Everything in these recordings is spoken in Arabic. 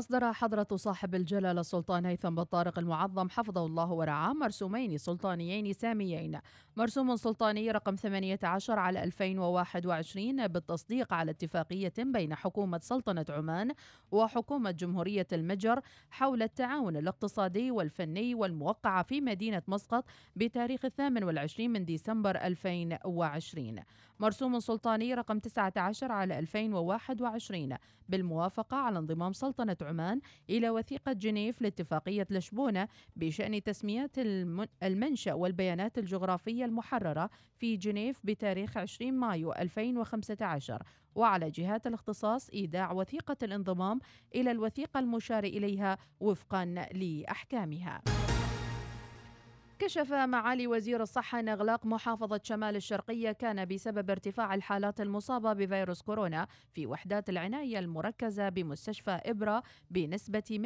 أصدر حضرة صاحب الجلالة السلطان هيثم بن طارق المعظم حفظه الله ورعاه مرسومين سلطانيين ساميين. مرسوم سلطاني رقم 18 على 2021 بالتصديق على اتفاقية بين حكومة سلطنة عمان وحكومة جمهورية المجر حول التعاون الاقتصادي والفني والموقعة في مدينة مسقط بتاريخ 28 من ديسمبر 2020. مرسوم سلطاني رقم 19 على 2021 بالموافقة على انضمام سلطنة عمان إلى وثيقة جنيف لاتفاقية لشبونة بشأن تسميات المنشأ والبيانات الجغرافية المحررة في جنيف بتاريخ 20 مايو 2015، وعلى جهات الاختصاص إيداع وثيقة الانضمام إلى الوثيقة المشار إليها وفقا لأحكامها. كشف معالي وزير الصحة أن إغلاق محافظة شمال الشرقية كان بسبب ارتفاع الحالات المصابة بفيروس كورونا في وحدات العناية المركزة بمستشفى إبرة بنسبة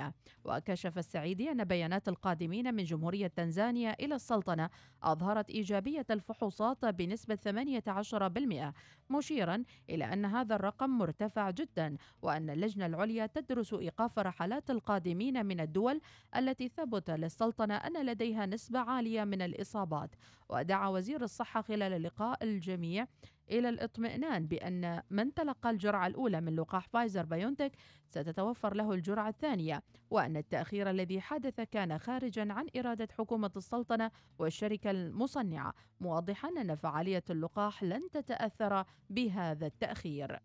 100%. وكشف السعيدي أن بيانات القادمين من جمهورية تنزانيا إلى السلطنة أظهرت إيجابية الفحوصات بنسبة 18%، مشيرا إلى أن هذا الرقم مرتفع جدا، وأن اللجنة العليا تدرس إيقاف رحلات القادمين من الدول التي ثبت للسلطنة أن لديها نسبة عالية من الإصابات. ودعا وزير الصحة خلال لقاء الجميع إلى الاطمئنان بأن من تلقى الجرعة الأولى من لقاح فايزر بايونتك ستتوفر له الجرعة الثانية، وأن التأخير الذي حدث كان خارجا عن إرادة حكومة السلطنة والشركة المصنعة، موضحا أن فعالية اللقاح لن تتأثر بهذا التأخير.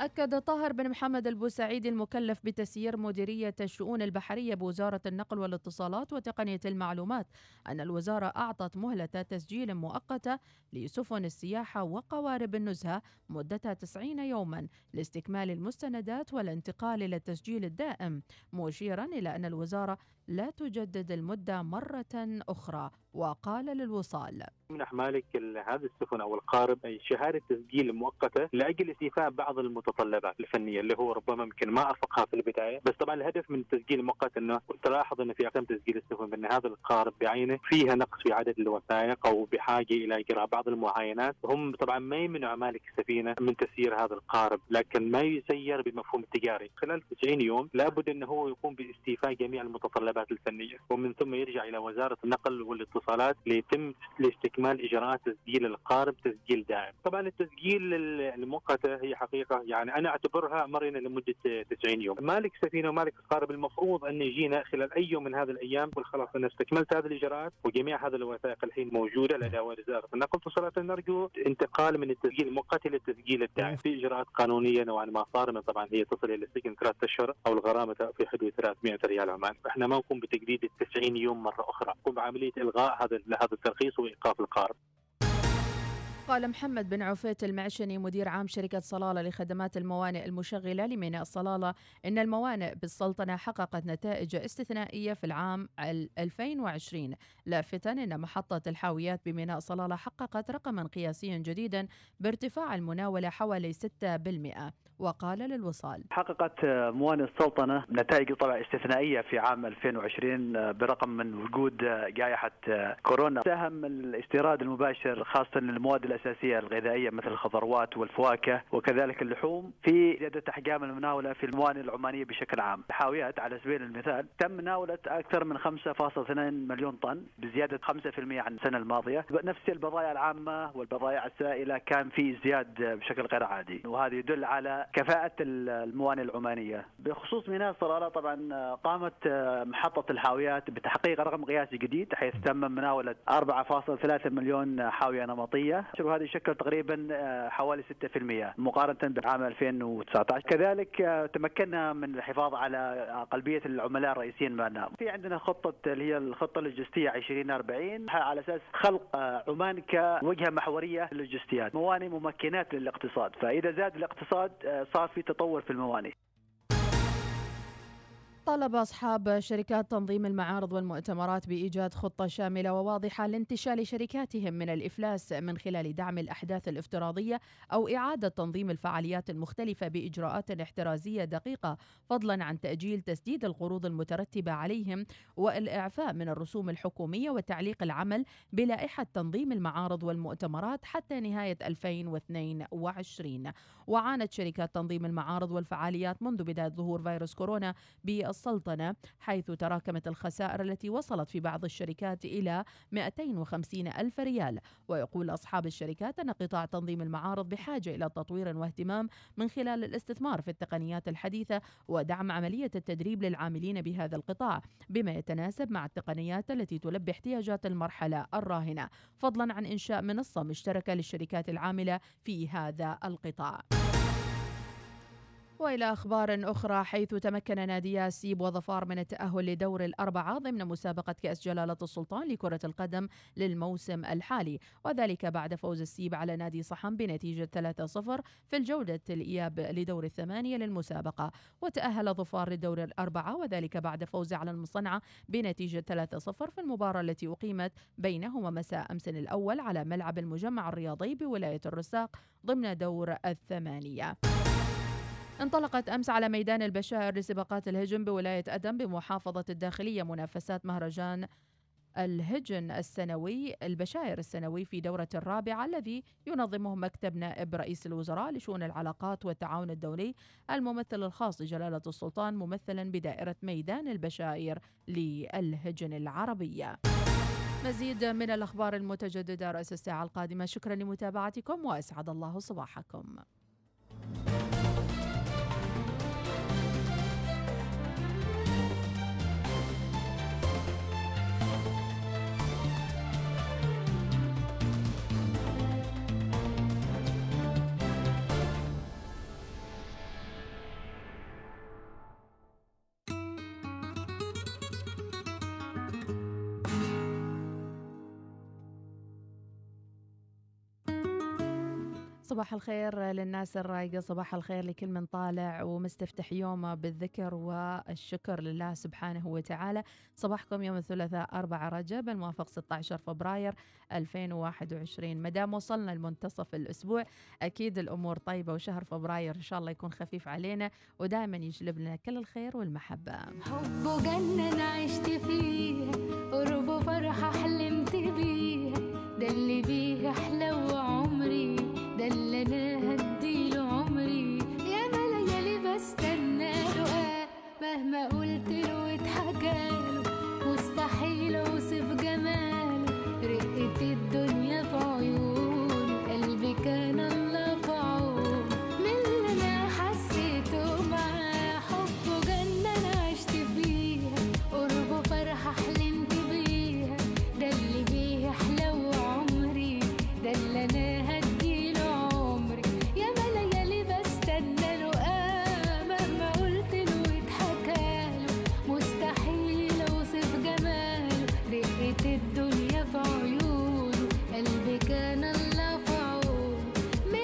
أكد طاهر بن محمد البوسعيدي المكلف بتسيير مديرية الشؤون البحرية بوزارة النقل والاتصالات وتقنية المعلومات أن الوزارة أعطت مهلة تسجيل مؤقتة لسفن السياحة وقوارب النزهة مدتها 90 يوما لاستكمال المستندات والانتقال إلى التسجيل الدائم، مشيرا إلى أن الوزارة لا تجدد المدة مرة أخرى. وقال للوصال: من أحمال هذه السفن أو القارب أي شهادة تسجيل مؤقتة لأجل استيفاء بعض المتطلبات الفنية اللي هو ربما يمكن ما أرفقها في البداية، بس طبعا الهدف من التسجيل المؤقت أنه تلاحظ أن في عدم تسجيل السفن أن هذا القارب بعينه فيها نقص في عدد الوثائق أو بحاجة إلى إجراء بعض المعاينات. هم طبعا ما يمنعوا مالك السفينة من تسيير هذا القارب، لكن ما يسير بمفهوم التجاري. خلال 90 يوم لابد أنه هو يقوم باستيفاء جميع المتطلبات الفنية، ومن ثم يرجع إلى وزارة النقل والاتصالات ليتم لاستكمال إجراءات تسجيل القارب تسجيل دائم. طبعا التسجيل المؤقت هي حقيقة يعني أنا أعتبرها مرنة لمدة 90 يوم. مالك سفينة ومالك القارب المفروض أن يجينا خلال أي يوم من هذه الأيام وخلاص أنا استكملت هذه الإجراءات وجميع هذه الوثائق الحين موجودة لدى وزارة النقل والاتصالات. نرجو انتقال من التسجيل المؤقت إلى التسجيل الدائم في إجراءات قانونية نوعا ما صارمة، طبعا هي تصل إلى السجن 3 أشهر أو الغرامة في حدود 300 ريال عمان. إحنا ما نقوم بتجديد ال90 يوم مرة أخرى، نقوم بعملية إلغاء هذا الترخيص وإيقاف القارب. قال محمد بن عفيت المعشني مدير عام شركة صلالة لخدمات الموانئ المشغلة لميناء صلالة إن الموانئ بالسلطنة حققت نتائج استثنائية في العام 2020، لافتا إن محطة الحاويات بميناء صلالة حققت رقما قياسيا جديدا بارتفاع المناولة حوالي 6%. وقال للوصال: حققت موانئ السلطنة نتائج طلع استثنائية في عام 2020 برقم من وجود جائحة كورونا. ساهم الاستيراد المباشر خاصة للمواد الأساسية الغذائية مثل الخضروات والفواكه وكذلك اللحوم في زيادة أحجام المناولة في الموانئ العمانية بشكل عام. الحاويات على سبيل المثال تم مناولة أكثر من 5.2 مليون طن بزيادة 5% عن السنة الماضية. نفس البضائع العامة والبضائع السائلة كان في ازدياد بشكل غير عادي، وهذا يدل على كفاءة الموانئ العمانية. بخصوص ميناء صلالة طبعا قامت محطة الحاويات بتحقيق رقم قياسي جديد حيث تم مناولة 4.3 مليون حاوية نمطية، وهذا يشكل تقريبا حوالي 6% مقارنة بعام 2019. كذلك تمكنا من الحفاظ على قلبية العملاء الرئيسيين معنا. في عندنا خطة اللي هي الخطة اللوجستية 2040 على أساس خلق عمان كوجهة محورية للوجستيات. موانئ ممكنات للاقتصاد، فإذا زاد الاقتصاد صار في تطور في الموانئ. طلب أصحاب شركات تنظيم المعارض والمؤتمرات بإيجاد خطة شاملة وواضحة لانتشال شركاتهم من الإفلاس من خلال دعم الأحداث الافتراضية أو إعادة تنظيم الفعاليات المختلفة بإجراءات احترازية دقيقة، فضلا عن تأجيل تسديد القروض المترتبة عليهم والإعفاء من الرسوم الحكومية وتعليق العمل بلائحة تنظيم المعارض والمؤتمرات حتى نهاية 2022. وعانت شركات تنظيم المعارض والفعاليات منذ بداية ظهور فيروس كورونا السلطنة، حيث تراكمت الخسائر التي وصلت في بعض الشركات إلى 250 ألف ريال. ويقول أصحاب الشركات أن قطاع تنظيم المعارض بحاجة إلى تطوير واهتمام من خلال الاستثمار في التقنيات الحديثة ودعم عملية التدريب للعاملين بهذا القطاع بما يتناسب مع التقنيات التي تلبي احتياجات المرحلة الراهنة، فضلا عن إنشاء منصة مشتركة للشركات العاملة في هذا القطاع. وإلى أخبار أخرى، حيث تمكن ناديا سيب وظفار من التأهل لدور الأربعة ضمن مسابقة كأس جلالة السلطان لكرة القدم للموسم الحالي، وذلك بعد فوز السيب على نادي صحن بنتيجة 3-0 في الجولة الإياب لدور الثمانية للمسابقة. وتأهل ظفار لدور الأربعة وذلك بعد فوز على المصنعة بنتيجة 3-0 في المباراة التي أقيمت بينهما مساء أمس الأول على ملعب المجمع الرياضي بولاية الرساق ضمن دور الثمانية. انطلقت أمس على ميدان البشائر لسباقات الهجن بولاية أدم بمحافظة الداخلية منافسات مهرجان الهجن السنوي البشائر السنوي في دورة الرابعة الذي ينظمه مكتب نائب رئيس الوزراء لشؤون العلاقات والتعاون الدولي الممثل الخاص لجلالة السلطان ممثلا بدائرة ميدان البشائر للهجن العربية. مزيد من الأخبار المتجددة رأس الساعة القادمة. شكرا لمتابعتكم وأسعد الله صباحكم. صباح الخير للناس الرايقة، صباح الخير لكل من طالع ومستفتح يومه بالذكر والشكر لله سبحانه وتعالى. صباحكم يوم الثلاثاء 4 رجب الموافق 16 فبراير 2021. مدام وصلنا لمنتصف الأسبوع أكيد الأمور طيبة، وشهر فبراير إن شاء الله يكون خفيف علينا ودائما يجلب لنا كل الخير والمحبة. حب وجنة أنا عشت فيها، قرب وفرحة حلمت بيها، ده اللي بيها أحلى وعمري، ده اللي انا هديله عمري، يا ما ليالي بستناله مهما قلتله واتحكاله، مستحيل اوصف جماله، رقة الدنيا في عيونه، قلبي كان الله في عونه، من اللي انا حسيته معاه حبه جنة انا عشت بيها، قربه فرحة حلمت بيها، ده اللي بيها احلى وعمري، ده اللي انا الدنيا في عيونه، قلبي كان الله في عونه.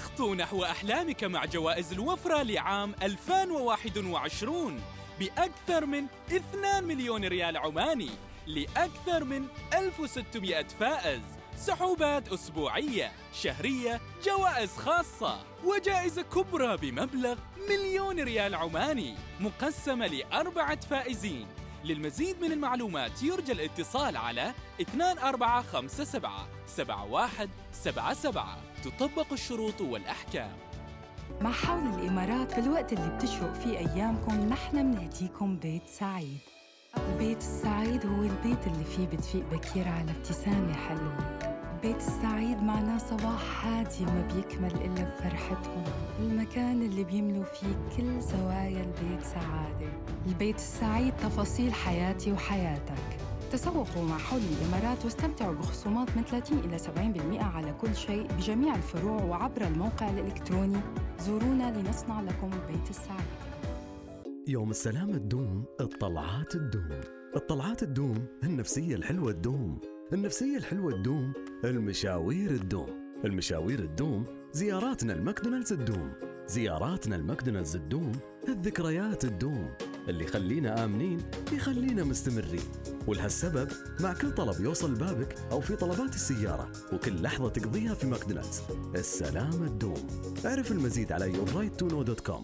اخطو نحو أحلامك مع جوائز الوفرة لعام 2021 بأكثر من 2 مليون ريال عماني لأكثر من 1600 فائز، سحوبات أسبوعية، شهرية، جوائز خاصة وجائزة كبرى بمبلغ مليون ريال عماني مقسمة ل4 فائزين. للمزيد من المعلومات يرجى الاتصال على 2457 7177. تطبق الشروط والأحكام. مع حول الإمارات بالوقت اللي بتشرق فيه أيامكم نحن منهديكم بيت سعيد. البيت السعيد هو البيت اللي فيه بتفيق بكير على ابتسامة حلوة. البيت السعيد معناه صباح هادي ما بيكمل إلا بفرحتهم، المكان اللي بيملوا فيه كل زوايا البيت سعادة. البيت السعيد تفاصيل حياتي وحياتك. تسوقوا مع حول الإمارات واستمتعوا بخصومات من 30 إلى 70% على كل شيء بجميع الفروع وعبر الموقع الإلكتروني. زورونا لنصنع لكم البيت السعيد. يوم السلام تدوم، الطلعات تدوم، الطلعات تدوم، النفسية الحلوة تدوم، النفسية الحلوة تدوم، المشاوير تدوم، المشاوير تدوم، زياراتنا الماكدونالدز تدوم، زياراتنا الماكدونالدز تدوم، الذكريات تدوم، اللي خلينا آمنين يخلينا مستمرين. ولهالسبب مع كل طلب يوصل بابك أو في طلبات السيارة وكل لحظة تقضيها في ماكدونالدز، السلام تدوم. اعرف المزيد على yourrighttonow.com.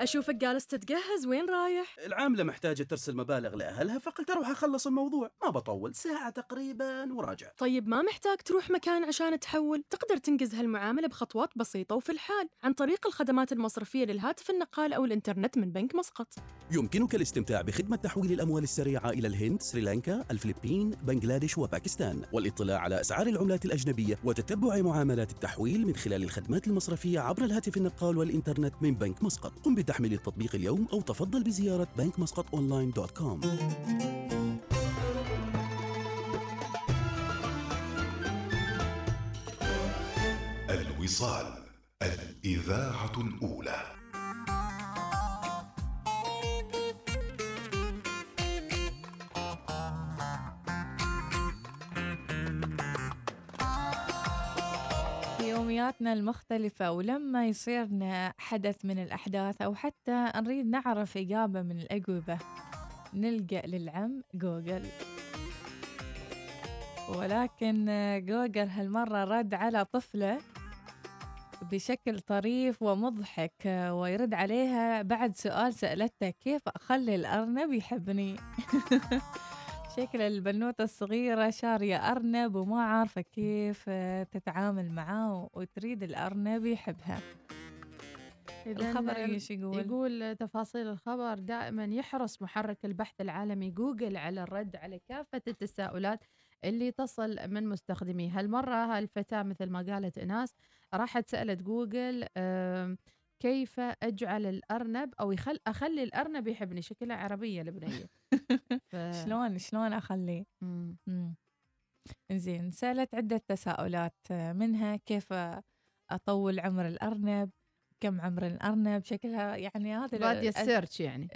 أشوفك جالس تتجهز، وين رايح؟ العاملة محتاجة ترسل مبالغ لأهلها، فقلت أروح أخلص الموضوع، ما بطول، ساعة تقريباً وراجع. طيب ما محتاج تروح مكان عشان تحول، تقدر تنجز هالمعاملة بخطوات بسيطة وفي الحال عن طريق الخدمات المصرفية للهاتف النقال أو الإنترنت من بنك مسقط. يمكنك الاستمتاع بخدمة تحويل الأموال السريعة إلى الهند، سريلانكا، الفلبين، بنغلاديش وباكستان، والإطلاع على أسعار العملات الأجنبية وتتبع معاملات التحويل من خلال الخدمات المصرفية عبر الهاتف النقال والإنترنت من بنك مسقط. تحمل التطبيق اليوم أو تفضل بزيارة bankmasqatonline.com. الوصال، الإذاعة الأولى. يومياتنا المختلفة، ولما يصيرنا حدث من الأحداث أو حتى نريد نعرف إجابة من الأجوبة نلجأ للعم جوجل، ولكن جوجل هالمرة رد على طفلة بشكل طريف ومضحك، ويرد عليها بعد سؤال سألته كيف أخلي الأرنب يحبني. شكل البنوتة الصغيرة شارية أرنب وما عارفة كيف تتعامل معاه وتريد الأرنب يحبها. الخبر إيش يقول؟ يقول تفاصيل الخبر: دائما يحرص محرك البحث العالمي جوجل على الرد على كافة التساؤلات اللي تصل من مستخدميه. هالمرة هالفتاة مثل ما قالت إناس راحت سألت جوجل كيف أجعل الأرنب أو أخلي الأرنب يحبني. شكلها عربية البنية. شلون أخليه؟ إنزين، سألت عدة تساؤلات، منها كيف أطول عمر الأرنب، كم عمر الأرنب. شكلها يعني هذه السيرش يعني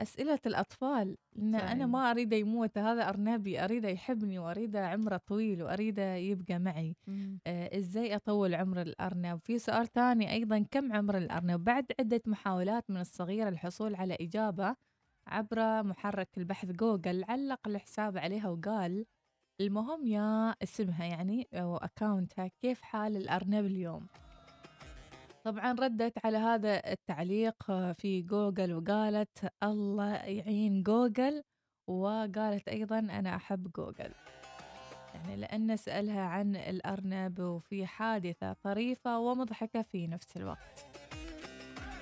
أسئلة الأطفال، إن أنا ما أريده يموت هذا أرنبي، أريده يحبني وأريده عمره طويل وأريده يبقى معي. إزاي أطول عمر الأرنب؟ في سؤال ثاني أيضا، كم عمر الأرنب؟ بعد عدة محاولات من الصغيرة الحصول على إجابة عبر محرك البحث جوجل، علق الحساب عليها وقال المهم يا اسمها يعني وأكاونتها، كيف حال الأرنب اليوم؟ طبعا ردت على هذا التعليق في جوجل وقالت الله يعين جوجل، وقالت أيضا أنا أحب جوجل، يعني لأن سألها عن الأرنب، وفي حادثة طريفة ومضحكة في نفس الوقت.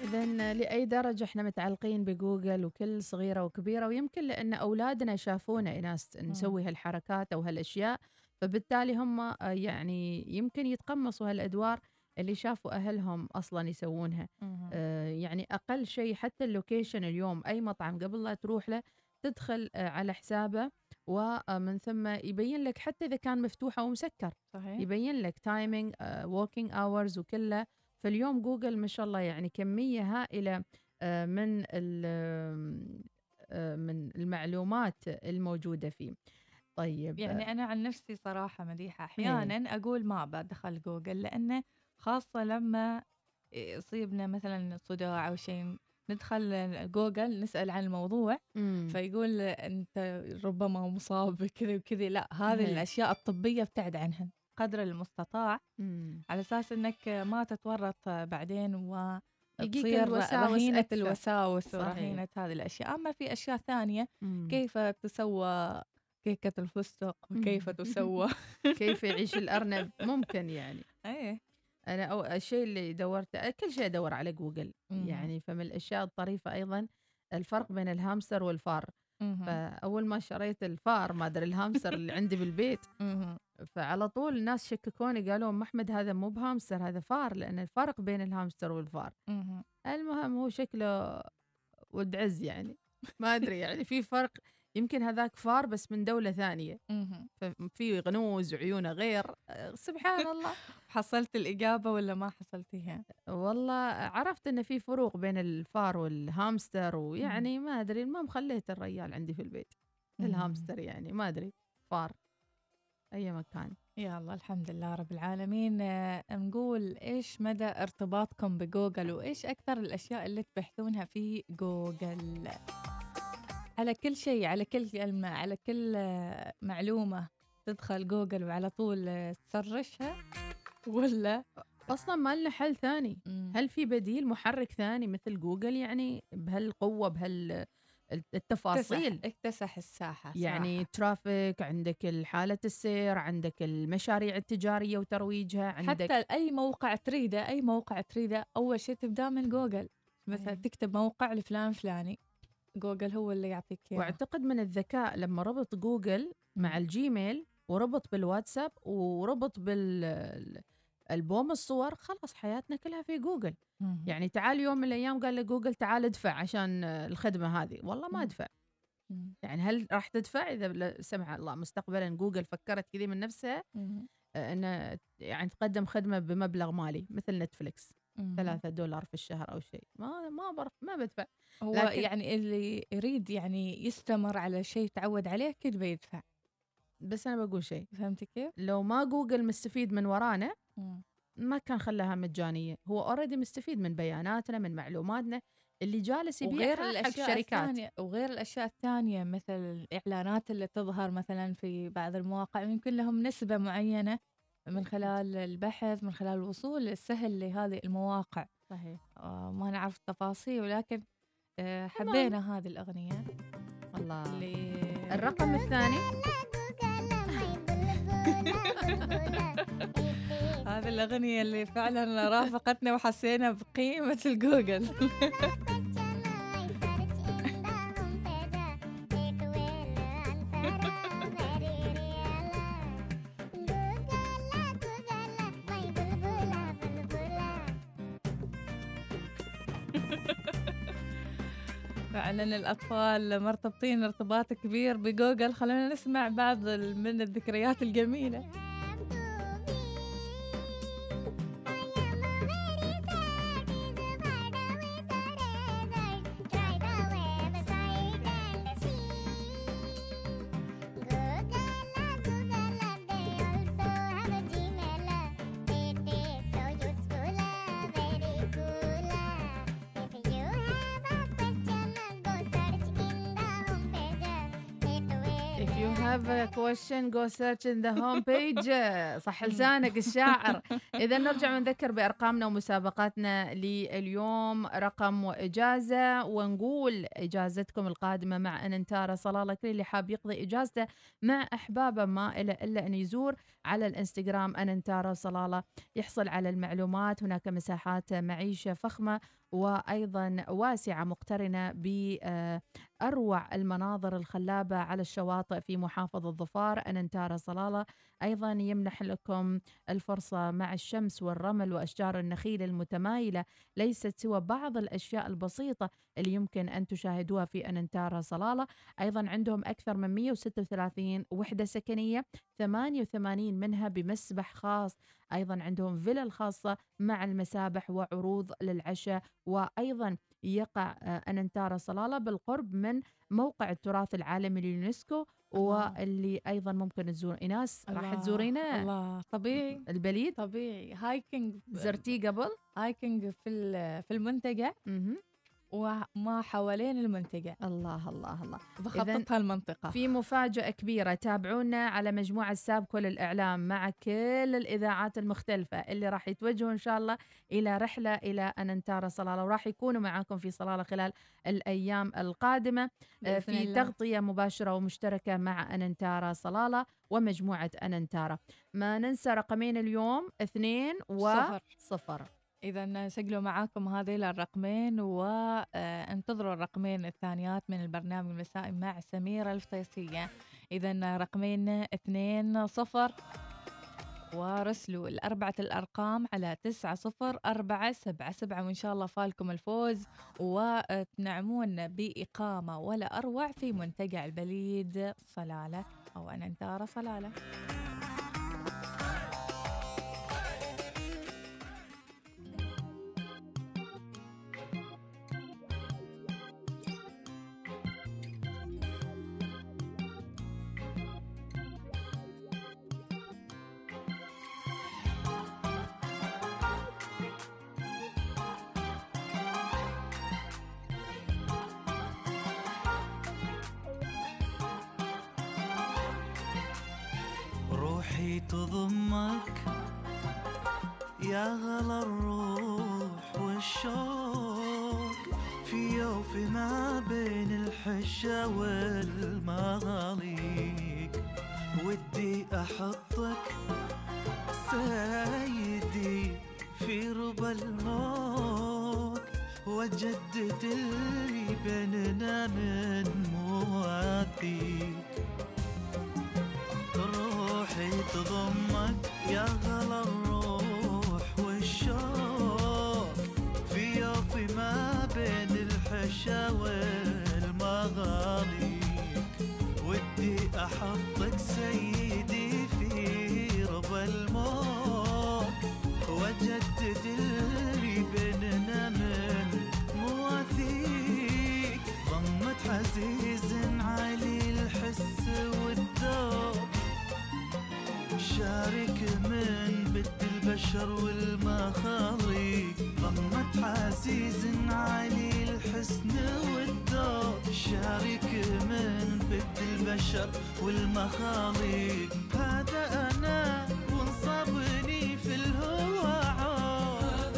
إذن لأي درجة إحنا متعلقين بجوجل وكل صغيرة وكبيرة، ويمكن لأن أولادنا شافونا ناس نسوي هالحركات أو هالأشياء، فبالتالي هم يعني يمكن يتقمصوا هالأدوار اللي شافوا أهلهم أصلاً يسوونها. يعني أقل شيء حتى اللوكيشن اليوم، أي مطعم قبل لا تروح له تدخل على حسابه، ومن ثم يبين لك حتى إذا كان مفتوح أو مسكر. صحيح. يبين لك تايمينج، ووكينج أورز وكله. فاليوم جوجل ما شاء الله يعني كمية هائلة من المعلومات الموجودة فيه. طيب يعني أنا عن نفسي صراحة مديحة ايه أحيانا أقول ما بدخل جوجل، لأنه خاصة لما يصيبنا مثلا صداع أو شيء ندخل جوجل نسأل عن الموضوع امم فيقول أنت ربما مصاب بكذا وكذا. لا، هذه ايه الأشياء الطبية ابتعد عنها قدر المستطاع امم على أساس أنك ما تتورط بعدين يجيك وتصير الوساوس رهينة اكثر. الوساوس صحيح ورهينة هذه الأشياء. أما في أشياء ثانية امم كيف تسوى كيكة الفستق وكيف تسوى كيف يعيش الأرنب؟ ممكن يعني ايه أنا الشيء اللي دورته كل شيء أدور على جوجل مهم. يعني. فمن الأشياء الطريفة أيضا الفرق بين الهامستر والفار. مهم. فأول ما شريت الفار ما أدري الهامستر اللي عندي بالبيت، مهم. فعلى طول الناس شككوني قالوا محمد هذا مو بهامستر هذا فار، لأن الفرق بين الهامستر والفار. مهم. المهم هو شكله ولد عز يعني، ما أدري يعني في فرق، يمكن هذاك فار بس من دولة ثانية، مهم. ففي غنوز وعيونه غير. سبحان الله حصلت الإجابة ولا ما حصلتيها؟ والله عرفت ان في فروق بين الفار والهامستر، مهم. ويعني ما ادري المهم خليت الريال عندي في البيت مهم. الهامستر يعني ما ادري فار اي مكان. يا الله الحمد لله رب العالمين. نقول إيش مدى ارتباطكم بجوجل وإيش أكثر الأشياء اللي تبحثونها في جوجل؟ على كل شيء، على كل كلمة، على كل معلومة تدخل جوجل وعلى طول تسرشها ولا اصلا ما لنا حل ثاني. مم. هل في بديل محرك ثاني مثل جوجل يعني بهالقوة بهالتفاصيل؟ اكتسح الساحة يعني صراحة. ترافيك عندك، حالة السير عندك، المشاريع التجارية وترويجها عندك. حتى أي موقع تريده، أي موقع تريده أول شيء تبدأ من جوجل. مثلا أي. تكتب موقع لفلان فلاني، جوجل هو اللي يعطيك إياه. واعتقد من الذكاء لما ربط جوجل مع مم. الجيميل وربط بالواتساب وربط بالألبوم الصور، خلاص حياتنا كلها في جوجل مم. يعني. تعال يوم من الأيام قال لجوجل تعال ادفع عشان الخدمة هذه، والله ما مم. ادفع مم. يعني. هل راح تدفع إذا لا سمح الله مستقبلا جوجل فكرت كذي من نفسها مم. أن يعني تقدم خدمة بمبلغ مالي مثل نتفليكس مهم. $3 في الشهر أو شيء، ما بدفع. هو لكن يعني اللي يريد يعني يستمر على شيء تعود عليه أكيد بيدفع. بس أنا بقول شيء، فهمتي كيف؟ لو ما جوجل مستفيد من ورانا مم. ما كان خلاها مجانية. هو أوريدي مستفيد من بياناتنا من معلوماتنا اللي جالس وغير يبيعها حق الأشياء الشركات. الثانية، مثل الإعلانات اللي تظهر مثلا في بعض المواقع يمكن لهم نسبة معينة من خلال البحث، من خلال الوصول السهل لهذه المواقع. صحيح. ما نعرف التفاصيل ولكن المهم حبينا هذه الأغنية الله الرقم الثاني هذه الأغنية اللي فعلا رافقتنا وحسينا بقيمة الجوجل فعلا الأطفال مرتبطين ارتباط كبير بجوجل. خلونا نسمع بعض من الذكريات الجميلة. If you have a question go search in the homepage. صح لسانك الشاعر. إذا نرجع ونذكر بأرقامنا ومسابقاتنا لليوم، رقم وإجازة، ونقول إجازتكم القادمة مع أنتارة صلالة. كل اللي حاب يقضي إجازته مع أحبابه ما إلا أن يزور على الإنستغرام أنتارة صلالة، يحصل على المعلومات. هناك مساحات معيشة فخمة وأيضا واسعة مقترنة بأروع المناظر الخلابة على الشواطئ في محافظة ظفار. أنتارة صلالة أيضا يمنح لكم الفرصة مع الشمس والرمل وأشجار النخيل المتمايلة، ليست سوى بعض الأشياء البسيطة اللي يمكن أن تشاهدوها في أنتارة صلالة. أيضا عندهم أكثر من 136 وحدة سكنية، 88 منها بمسبح خاص. أيضا عندهم فيلا خاصة مع المسابح وعروض للعشاء. وأيضا يقع أنتارة صلالة بالقرب من موقع التراث العالمي لليونسكو، واللي ايضا ممكن تزور ايناس. راح تزورينا؟ الله طبيعي. البليد طبيعي. هايكنج زرتيه قبل؟ هايكنج في المنطقه وما حوالين المنطقة. الله الله الله. بخطط هالمنطقة. في مفاجأة كبيرة. تابعونا على مجموعة سابكو للإعلام مع كل الإذاعات المختلفة اللي راح يتوجهوا إن شاء الله إلى رحلة إلى أنانتارا صلالة، وراح يكونوا معاكم في صلالة خلال الأيام القادمة في تغطية مباشرة ومشتركة مع أنانتارا صلالة ومجموعة أنانتارا. ما ننسى رقمين اليوم 2 و 0. إذا سجلوا معاكم هذين الرقمين وانتظروا الرقمين الثانيات من البرنامج المسائي مع سميرة الفطيسية. إذا رقمين 2 0 ورسلوا الأربعة الأرقام على 90477 وإن شاء الله فالكم الفوز وتنعمون بإقامة ولا أروع في منتجع البليد صلالة أو أنانتارا صلالة. تضمك يا غلا الروح والشوق في يوف ما بين الحشة والمغاليق، ودي أحطك سيدي في ربى الموت وجدت اللي بيننا من مواثيق. روحي تضمك يا غلا الروح والشوق في يوفي ما بين الحشا والمغاليق، ودي أحطك سيدي في رب الموت وجدد اللي بيننا من مواثيق. ضمت عزيز علي الحس والذوق، شارك من بد البشر والمخاليق. ضمت عزيز علي الحسن والذوق، شارك من بد البشر والمخاليق. هذا أنا وانصابني في الهوى عود،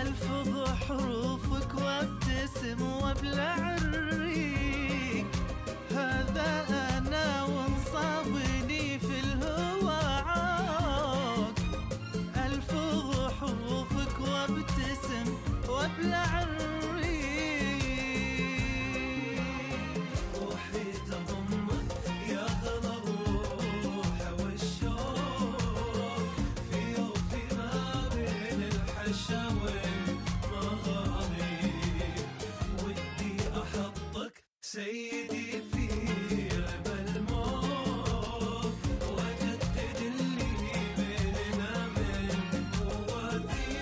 ألفظ حروفك وابتسم وابلع الريق. هذا أنا وانصابني وابلع الريق. روحي تضمك يا غلا الروح والشوق في يوفي ما بين الحشا والمغاليق، ودي أحطك سيدي في ربى الموت وجدد اللي بيننا من مواثيق.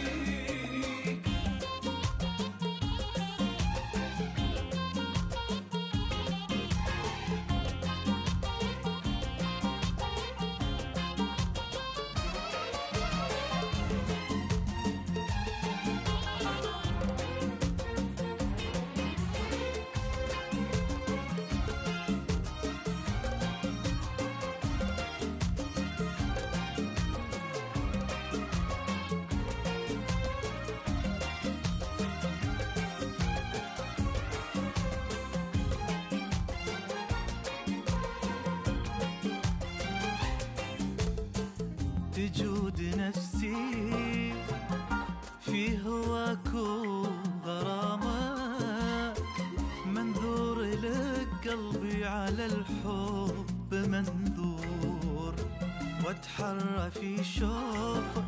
واتحرى في شوفك،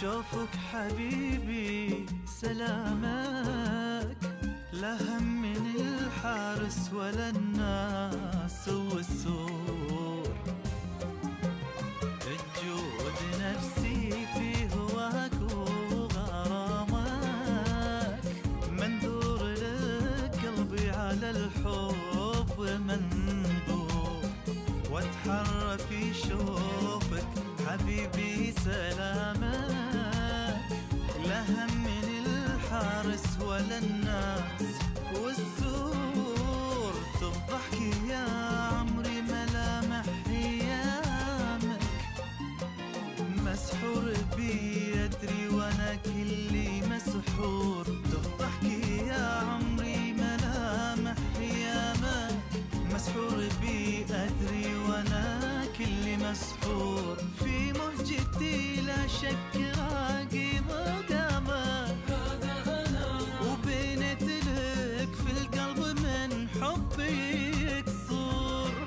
شوفك حبيبي سلامك، لا هم من الحارس ولا الناس والسور. الجود نفسي في هواك وغرامك، مندور لقلبي على الحب منظور. حبيبي سلامة، لا هم من الحارس ولا الناس والزور، تفضحك يا عمري ملامح ايامك، مسحور بي ادري وانا كلي مسحور، تفضحك يا عمري ملامح ايامك، مسحور بي ادري وانا كلي مسحور، في مهجتي لا شك راقي مقامك، هذا انا وبنت لك في القلب من حبك صور،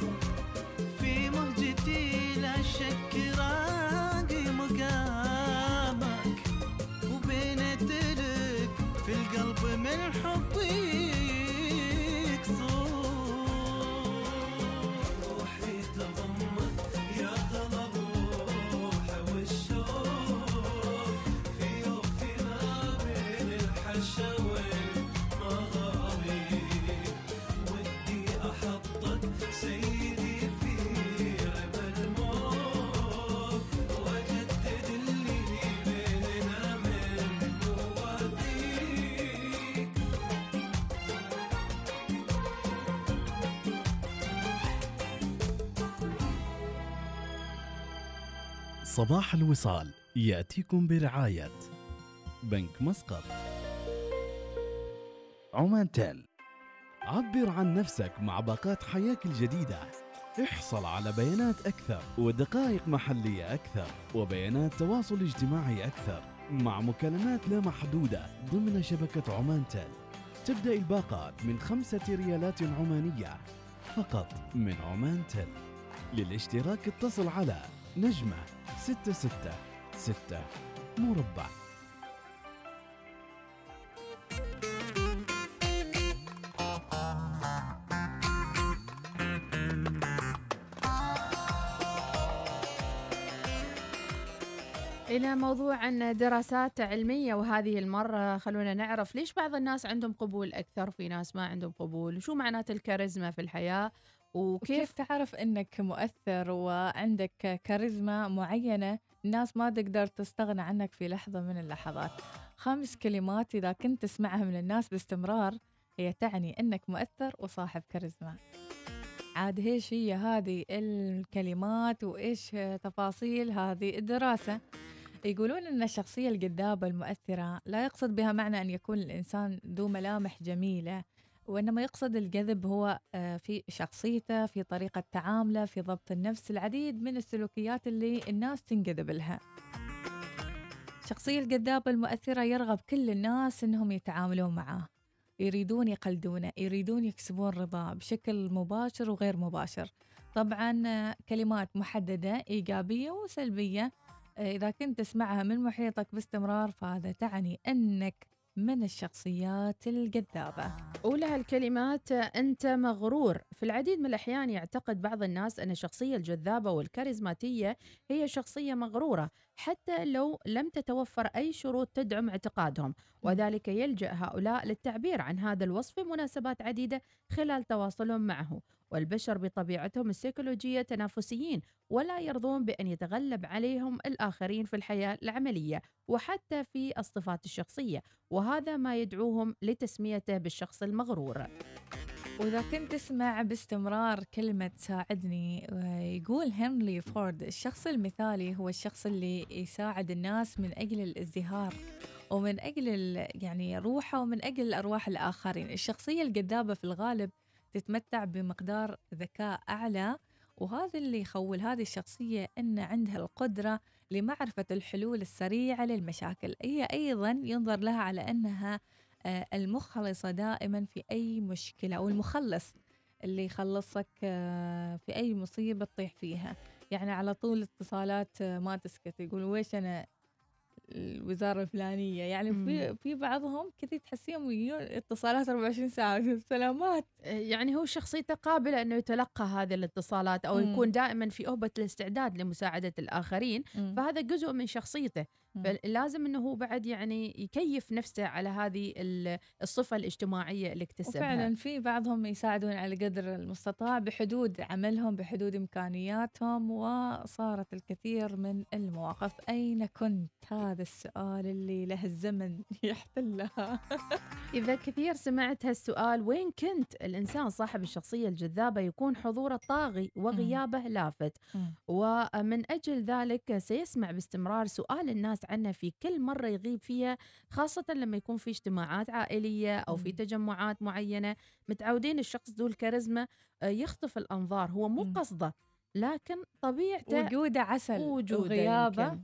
في مهجتي لا شك راقي مقامك، وبنت لك في القلب من حبك. صباح الوصال يأتيكم برعاية بنك مسقط، عمان تيل، عبر عن نفسك مع باقات حياك الجديدة، احصل على بيانات أكثر ودقائق محلية أكثر وبيانات تواصل اجتماعي أكثر مع مكالمات لا محدودة ضمن شبكة عمان تيل. تبدأ الباقات من 5 ريالات عمانية فقط من عمان تيل. للاشتراك اتصل على نجمة 666 #. إلى موضوع عن دراسات علمية، وهذه المرة خلونا نعرف ليش بعض الناس عندهم قبول أكثر وفي ناس ما عندهم قبول، وشو معنات الكاريزما في الحياة، وكيف تعرف أنك مؤثر وعندك كاريزما معينة الناس ما تقدر تستغنى عنك في لحظة من اللحظات. 5 كلمات إذا كنت تسمعها من الناس باستمرار هي تعني أنك مؤثر وصاحب كاريزما. عاد إيش هي هذه الكلمات وإيش تفاصيل هذه الدراسة؟ يقولون أن الشخصية الجذابة المؤثرة لا يقصد بها معنى أن يكون الإنسان ذو ملامح جميلة، وإنما يقصد الجذب هو في شخصيته، في طريقة تعامله، في ضبط النفس، العديد من السلوكيات اللي الناس تنجذب لها. الشخصية الجذابة المؤثرة يرغب كل الناس أنهم يتعاملون معه، يريدون يقلدونه، يريدون يكسبون رضاه بشكل مباشر وغير مباشر. طبعا كلمات محددة إيجابية وسلبية إذا كنت تسمعها من محيطك باستمرار فهذا تعني أنك من الشخصيات الجذابة. أولها الكلمات أنت مغرور. في العديد من الأحيان يعتقد بعض الناس أن الشخصية الجذابة والكاريزماتية هي شخصية مغرورة حتى لو لم تتوفر أي شروط تدعم اعتقادهم، وذلك يلجأ هؤلاء للتعبير عن هذا الوصف في مناسبات عديدة خلال تواصلهم معه. والبشر بطبيعتهم السيكولوجية تنافسيين، ولا يرضون بأن يتغلب عليهم الآخرين في الحياة العملية وحتى في الصفات الشخصية، وهذا ما يدعوهم لتسميته بالشخص المغرور. وإذا كنت تسمع باستمرار كلمة ساعدني، يقول هنري فورد الشخص المثالي هو الشخص اللي يساعد الناس من أجل الازدهار ومن أجل روحه ومن أجل أرواح الآخرين. الشخصية الجذابة في الغالب تتمتع بمقدار ذكاء أعلى، وهذا اللي يخول هذه الشخصية أن عندها القدرة لمعرفة الحلول السريعة للمشاكل. هي أيضا ينظر لها على أنها المخلصة دائما في أي مشكلة، أو المخلص اللي يخلصك في أي مصيبة تطيح فيها، على طول اتصالات ما تسكت، يقول ويش أنا الوزاره الفلانيه، يعني في بعضهم كذا تحسيهم يجون اتصالات 24 ساعه سلامات، يعني هو شخصيته قابله انه يتلقى هذه الاتصالات او يكون دائما في أهبة الاستعداد لمساعده الاخرين، فهذا جزء من شخصيته، فلازم انه هو بعد يعني يكيف نفسه على هذه الصفه الاجتماعيه اللي اكتسبها. وفعلا في بعضهم يساعدون على قدر المستطاع بحدود عملهم بحدود امكانياتهم، وصارت الكثير من المواقف. اين كنت؟ هذا السؤال اللي له الزمن يحتلها. إذا كثير سمعت هالسؤال وين كنت؟ الإنسان صاحب الشخصية الجذابة يكون حضوره طاغي وغيابه لافت، ومن أجل ذلك سيسمع باستمرار سؤال الناس عنه في كل مرة يغيب فيها، خاصة لما يكون في اجتماعات عائلية أو في تجمعات معينة. متعودين الشخص ذو الكاريزما يخطف الأنظار، هو مو قصده لكن طبيعته وجوده عسل وغيابه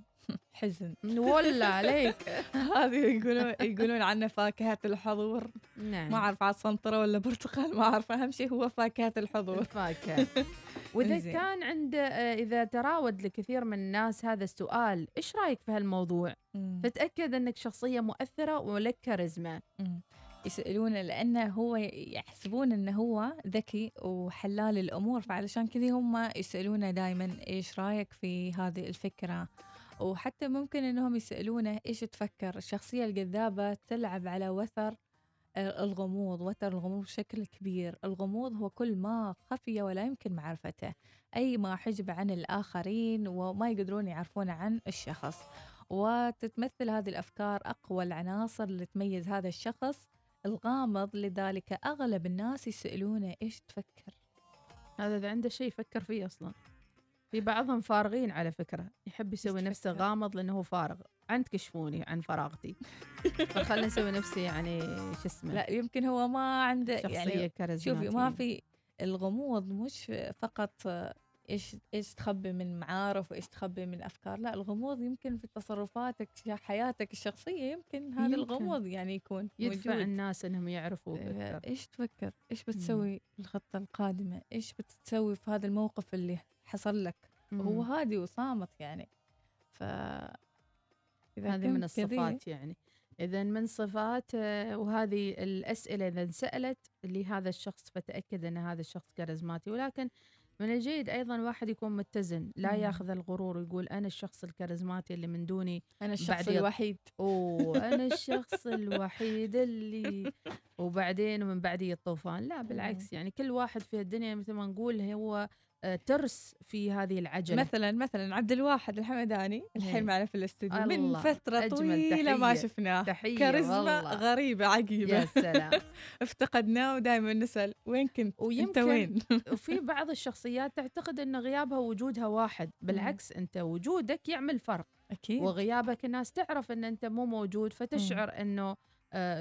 حزن. والله عليك. هذه يقولون عنه فاكهة الحضور. نعم. ما أعرف عاد سنطرة ولا برتقال، ما أعرف، أهم شيء هو فاكهة الحضور. فاكهة. وإذا كان عند إذا تراود لكثير من الناس هذا السؤال إيش رأيك في هالموضوع؟ فتأكد أنك شخصية مؤثرة ولك كاريزما. يسألون لأنه هو يحسبون أنه هو ذكي وحلال الأمور، فعلشان كذي هم يسألونه دائما إيش رأيك في هذه الفكرة. وحتى ممكن أنهم يسألونه إيش تفكر. الشخصية الجذابة تلعب على وتر الغموض، وتر الغموض بشكل كبير. الغموض هو كل ما خفي ولا يمكن معرفته، أي ما حجب عن الآخرين وما يقدرون يعرفون عن الشخص. وتتمثل هذه الأفكار أقوى العناصر اللي تميز هذا الشخص الغامض، لذلك أغلب الناس يسألونه إيش تفكر. هذا إذا عنده شيء يفكر فيه أصلاً. في بعضهم فارغين على فكرة، يحب يسوي نفسه غامض لأنه فارغ. عند كشفوني عن فراغتي، فخلني أسوي نفسي يعني شو اسمه. لا يمكن هو ما عنده شخصية كاريزماتية. شوفي ما في، الغموض مش فقط إيش تخبي من معارف وإيش تخبي من أفكار، لا، الغموض يمكن في تصرفاتك حياتك الشخصية، يمكن هذا الغموض يعني يكون يدفع الناس أنهم يعرفوا إيش تفكر، إيش بتسوي الخطة القادمة، إيش بتسوي في هذا الموقف اللي حصل لك. هو هادي وصامت يعني، هذه من الصفات يعني. إذا من صفات، وهذه الأسئلة إذا سألت لهذا الشخص فتأكد أن هذا الشخص كاريزماتي. ولكن من الجيد أيضا واحد يكون متزن، لا يأخذ الغرور ويقول أنا الشخص الكاريزماتي اللي من دوني، أنا الشخص الوحيد، أنا الشخص الوحيد اللي وبعدين ومن بعدي الطوفان. لا بالعكس، يعني كل واحد في الدنيا مثل ما نقول هو ترس في هذه العجلة. مثلا عبد الواحد الحمداني الحين معنا في الاستوديو من فترة طويلة ما شفناه، كاريزما غريبة عجيبة. يا سلام. افتقدناه ودائما نسأل وين كنت انت وين. وفي بعض الشخصيات تعتقد ان غيابها ووجودها واحد، بالعكس انت وجودك يعمل فرق أكيد. وغيابك الناس تعرف ان انت مو موجود، فتشعر انه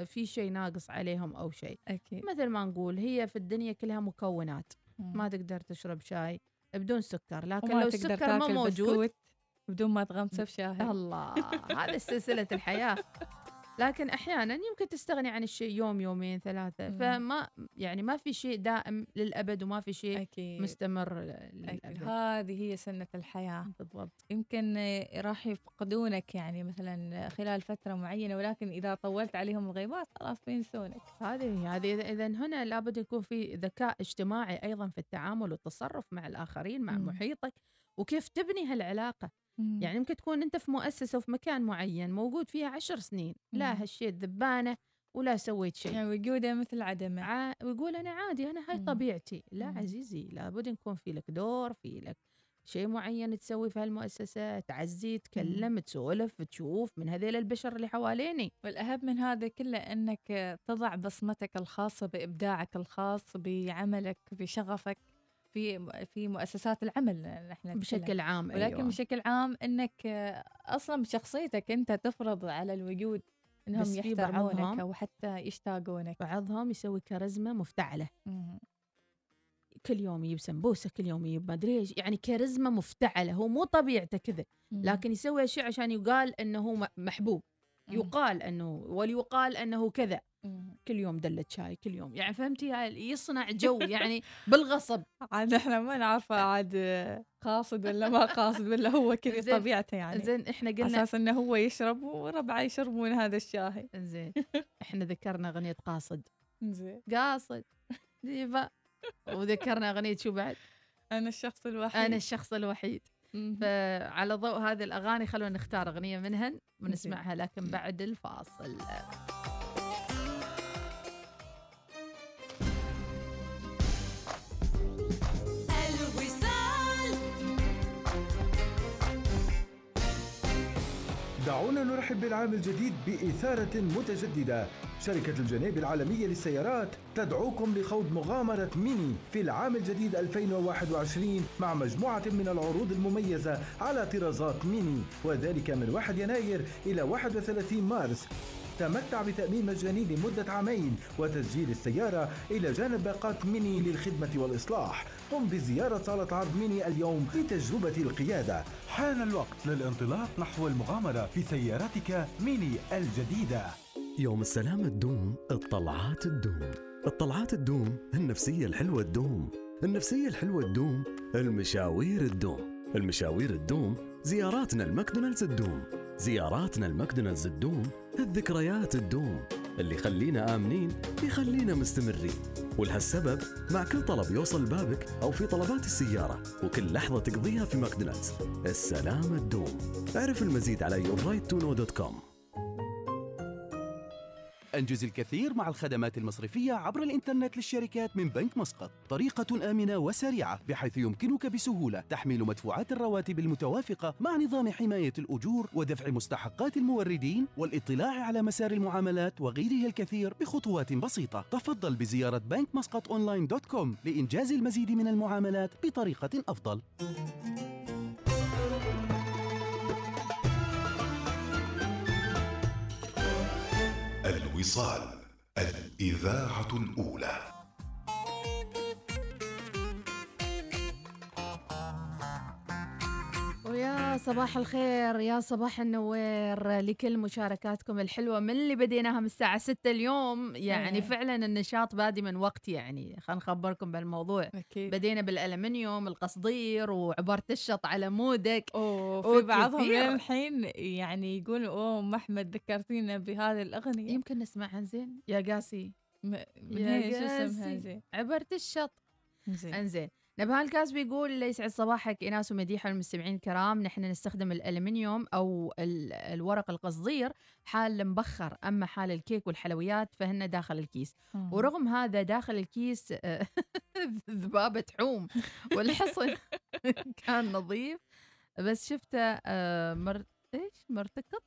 في شيء ناقص عليهم او شيء أكيد. مثل ما نقول هي في الدنيا كلها مكونات، ما تقدر تشرب شاي بدون سكر، لكن لو السكر ما موجود بدون ما تغمس بشاهي. الله. هذا سلسلة الحياة. لكن أحيانا يمكن تستغني عن الشيء يوم يومين ثلاثة، فما يعني ما في شيء دائم للأبد وما في شيء أكيد. مستمر للأبد أكيد. هذه هي سنة الحياة بالضبط. يمكن راح يفقدونك يعني مثلا خلال فترة معينة، ولكن إذا طولت عليهم الغيبات خلاص بينسونك. هذه إذا هنا لابد يكون في ذكاء اجتماعي أيضا في التعامل والتصرف مع الآخرين، مع محيطك، وكيف تبني هالعلاقة. يعني ممكن تكون أنت في مؤسسة وفي مكان معين موجود فيها 10 سنين، لا هالشيء ذبانة ولا سويت شيء، يعني وجوده مثل عدمه، ويقول أنا عادي، أنا هاي طبيعتي. لا عزيزي، لابد نكون في لك دور، في لك شيء معين تسوي في هالمؤسسة، تعزي، تكلم، تسولف، تشوف من هذيل البشر اللي حواليني. والأهم من هذا كله أنك تضع بصمتك الخاصة بإبداعك الخاص، بعملك، بشغفك، في مؤسسات العمل نحن بشكل عام. ولكن بشكل عام انك اصلا بشخصيتك انت تفرض على الوجود انهم يحترمونك او حتى يشتاقونك. بعضهم يسوي كاريزما مفتعله، كل يوم يجيب سمبوسه، كل يوم يجيب ما ادري ايش، يعني كاريزما مفتعله، هو مو طبيعته كذا، لكن يسوي شيء عشان يقال انه محبوب، يقال انه وليقال انه كذا. كل يوم دلة شاي كل يوم، يعني فهمتي يصنع جو يعني بالغصب. عاد احنا ما نعرفه عاد قاصد ولا ما قاصد ولا هو كذا طبيعته يعني. زين احنا قلنا اساس انه هو يشرب وربعه يشربون هذا الشاي. زين احنا ذكرنا اغنيه قاصد. زين قاصد ديفا، وذكرنا اغنيه شو بعد؟ انا الشخص الوحيد. فعلى ضوء هذه الاغاني خلونا نختار اغنيه منهن ونسمعها، لكن بعد الفاصل. دعونا نرحب بالعام الجديد بإثارة متجددة. شركة الجنيب العالمية للسيارات تدعوكم لخوض مغامرة ميني في العام الجديد 2021 مع مجموعة من العروض المميزة على طرازات ميني، وذلك من 1 يناير إلى 31 مارس. تمتع بتأمين مجاني لمدة عامين وتسجيل السيارة إلى جانب باقات ميني للخدمة والإصلاح. قم بزيارة صالة عرض ميني اليوم لتجربة القيادة. حان الوقت للانطلاق نحو المغامرة في سيارتك ميني الجديدة. يوم السلامة تدوم، الطلعات تدوم، الطلعات تدوم، النفسية الحلوة تدوم، النفسية الحلوة تدوم، المشاوير تدوم، المشاوير تدوم، زياراتنا الماكدونالدز تدوم، زياراتنا الماكدونالدز تدوم، الذكريات تدوم، اللي خلينا آمنين يخلينا مستمرين. ولهالسبب مع كل طلب يوصل بابك أو في طلبات السيارة وكل لحظة تقضيها في ماكدونالدز السلامة تدوم. اعرف المزيد على yourrighttonow.com. أنجز الكثير مع الخدمات المصرفية عبر الإنترنت للشركات من بنك مسقط. طريقة آمنة وسريعة بحيث يمكنك بسهولة تحميل مدفوعات الرواتب المتوافقة مع نظام حماية الأجور ودفع مستحقات الموردين والاطلاع على مسار المعاملات وغيره الكثير بخطوات بسيطة. تفضل بزيارة bankmusqatonline.com لإنجاز المزيد من المعاملات بطريقة أفضل. الوصال الإذاعة الأولى. ويا صباح الخير يا صباح النوير لكل مشاركاتكم الحلوة من اللي بديناها من الساعة 6 اليوم. يعني فعلا النشاط بادي من وقت، يعني خلنا نخبركم بالموضوع. بدينا بالألمنيوم، القصدير، وعبارة الشط على مودك، وفي بعضهم الحين يعني يقول أحمد ذكرتينا بهذه الأغنية، يمكن نسمعها. زين يا قاسي يا قاسي عبارة الشط. انزين نبهان الكاس بيقول يسعد صباحك إناس ومديحة والمستمعين الكرام. نحن نستخدم الألمنيوم أو الورق القصدير حال المبخر، أما حال الكيك والحلويات فهن داخل الكيس. ورغم هذا داخل الكيس ذبابة حوم، والحصن كان نظيف بس شفته مرتكب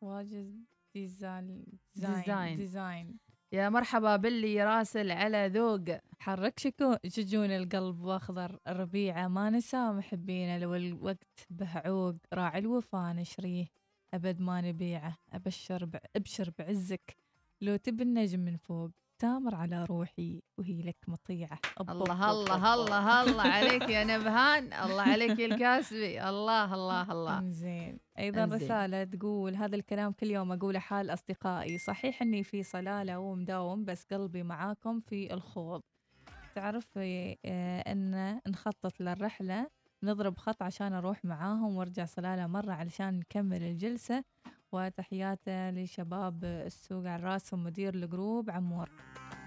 واجد ديزاين. يا مرحبا باللي راسل على ذوق حرك شجون القلب واخضر ربيعه، ما نسى محبينا لو الوقت بهعوق راعي الوفا نشريه ابد ما نبيعه. ابشر بعزك لو تب النجم من فوق تامر على روحي وهي لك مطيعه. الله الله الله الله عليك يا نبهان، الله عليك الكاسبي، الله الله الله. زين ايضا رساله تقول هذا الكلام كل يوم اقوله حال اصدقائي، صحيح اني في صلاله ومداوم بس قلبي معاكم في الخوض. تعرفي ان نخطط للرحله، نضرب خط عشان اروح معاهم وارجع صلاله مره علشان نكمل الجلسه. وتحياتي لشباب السوق على راسهم مدير الجروب عمور.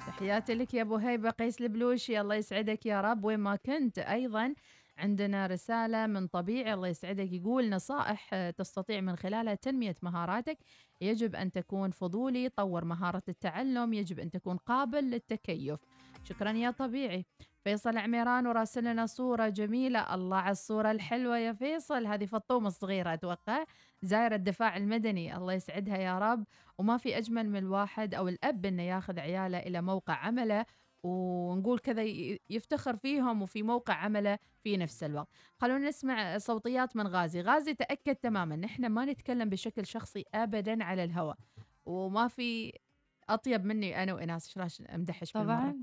تحياتي لك يا أبو هيبة قيس البلوشي، الله يسعدك يا رب وين ما كنت. أيضا عندنا رسالة من طبيعي الله يسعدك يقول نصائح تستطيع من خلالها تنمية مهاراتك، يجب أن تكون فضولي، طور مهارة التعلم، يجب أن تكون قابل للتكيف. شكرا يا طبيعي. فيصل عميران وراسلنا صورة جميلة، الله على الصورة الحلوة يا فيصل، هذه فطومة الصغيرة أتوقع زائرة الدفاع المدني، الله يسعدها يا رب. وما في أجمل من الواحد أو الأب إنه ياخذ عياله إلى موقع عمله ونقول كذا يفتخر فيهم وفي موقع عمله في نفس الوقت. خلونا نسمع صوتيات من غازي. تأكد تماما نحن ما نتكلم بشكل شخصي أبدا على الهواء، وما في أطيب مني أنا وإناس شراش أمدحش طبعا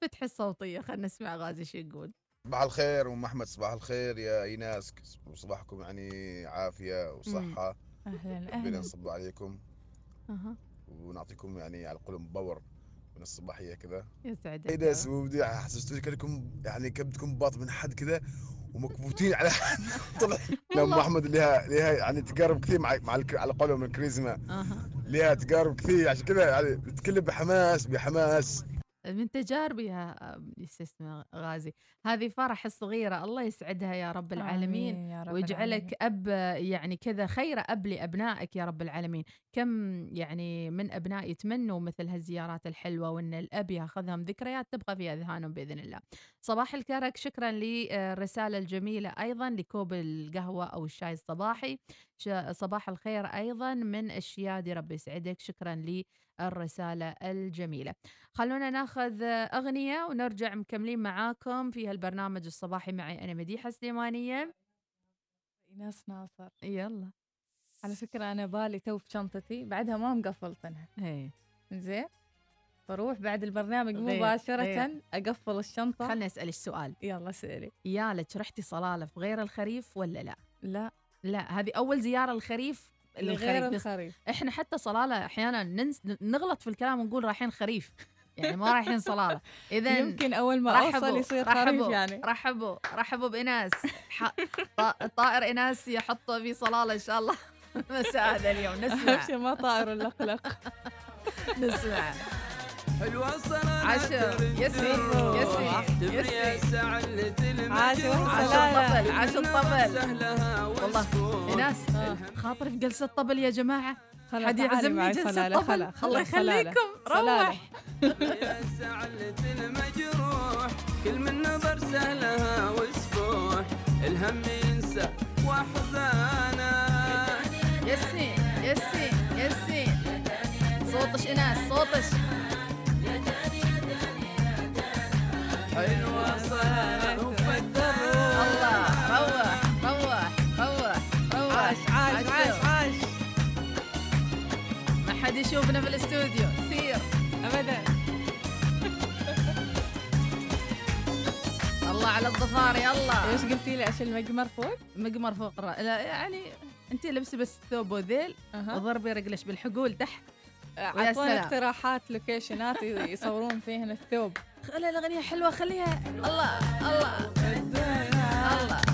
فتح الصوتية. خلنا نسمع غازي شو يقول. صباح الخير أم أحمد، صباح الخير يا إيناس، وصباحكم يعني عافية وصحة. أهلا بنا نصب عليكم. ونعطيكم يعني على قولهم باور من الصباحيه كذا. يسعدك. ايه ناس ودي حسستوني كانكم يعني كبدكم باط من حد كذا ومكبوتين على حد. طلع لما احمد لها يعني تجارب كثير على قولهم الكريزما لها تجارب كثير، عشان كذا يعني بتتكلم بحماس. من تجاربها استاذ غازي، هذه فرح الصغيرة الله يسعدها يا رب العالمين، يا رب ويجعلك العالمين. أب يعني كذا خير أب لأبنائك يا رب العالمين. كم يعني من أبناء يتمنوا مثل هالزيارات الحلوة، وأن الأب يأخذهم ذكريات تبقى في أذهانهم بإذن الله. صباح الكرك، شكرا للرسالة الجميلة، أيضا لكوب القهوة أو الشاي الصباحي. صباح الخير أيضا من الشيادي، ربي يسعدك، شكرا لي الرسالة الجميلة. خلونا ناخذ أغنية ونرجع مكملين معاكم في هالبرنامج الصباحي. معي أنا مديحة سليمانية، إيناس ناصر. يلا. على فكرة أنا بالي تو في شنطتي بعدها ما مقفلتنها. زين، بروح بعد البرنامج مباشرة أقفل الشنطة. خلنا أسألك سؤال. يلا سألي. يالك رحتي صلالف غير الخريف ولا لا؟ لا، هذه أول زيارة الخريف. غير الخريف، احنا حتى صلاله احيانا نغلط في الكلام ونقول رايحين خريف، يعني ما رايحين صلاله. اذا يمكن اول ما اوصل يصير خريف. يعني رحبوا بإناس، طائر إناس يحطه في صلاله ان شاء الله. مساء هذا اليوم نسمع ما طائر اللقلق. نسمع حلوة صلاله عشر يسري عشر طبل والله إناس خاطر في جلسة طبل يا جماعة. حد يعزمني جلسة طبل الله يخليكم. روح يا سعلة المجروح، كل من نظر سهلها وسفوح، الهم ينسى وحزانا. يسي صوتش إناس، صوتش حلوة صلاله وفدر. الله روح عاش. ما حد يشوفنا في الاستوديو سير أبدا. الله على الظفار. يلا ايش قلتي لي؟ عشان مقمر فوق لا يعني انت لبسي بس ثوب وذيل وضربي رجلش بالحقول تحت. عطونا اقتراحات لوكيشنات يصورون فيهن الثوب. خلي الأغنية حلوة، خليها. الله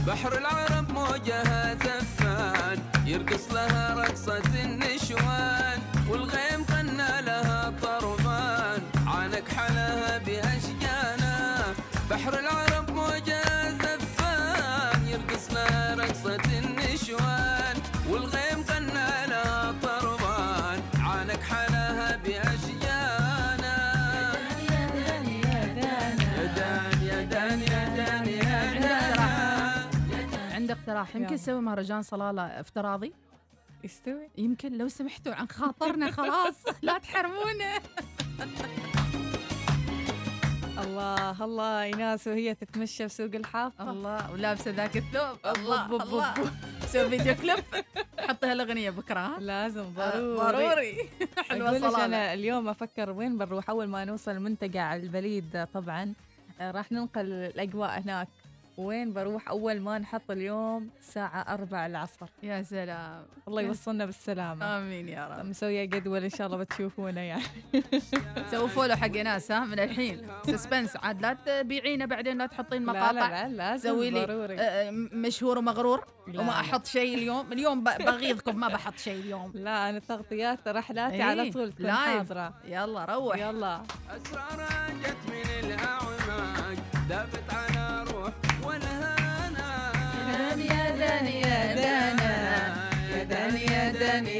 بحر العرب موجها زفان، يرقص لها رقصة النشوان، والغيم قنا لها طرفان، عانك حلها بأشجانا. بحر العرب موجها زفان، يرقص لها رقصة النشوان، والغيم قنا لها طرفان، عانك حلها بأشجانا. اقتراح يمكن نسوي مهرجان صلاله افتراضي يستوي، يمكن لو سمحتوا عن خاطرنا خلاص. لا تحرمونا. الله إناس وهي تتمشى بسوق الحافة، الله ولابسه ذاك الثوب. الله سوي فيديو كليب حطي هالأغنية بكره، لازم ضروري. حلوة صلاله. انا اليوم افكر وين بنروح. اول ما نوصل منتجع البليد طبعا راح ننقل الاجواء هناك. وين بروح أول ما نحط اليوم ساعة 4 العصر؟ يا سلام، الله يوصلنا بالسلامة. آمين يا رب. مسوية جدول إن شاء الله بتشوفونا يعني. سووا فولو حق ناس من الحين. سسبنس عاد لا تبيعينا بعدين، لا تحطين مقاطع. لا سوي لي مشهور ومغرور وما أحط شيء اليوم بغيظكم ما بحط شيء اليوم. لا أنا التغطيات رحلاتي على طول تكون حاضرة. يلا روح. يلا أسرار جت من الأعماق، دابت على روح. يا داني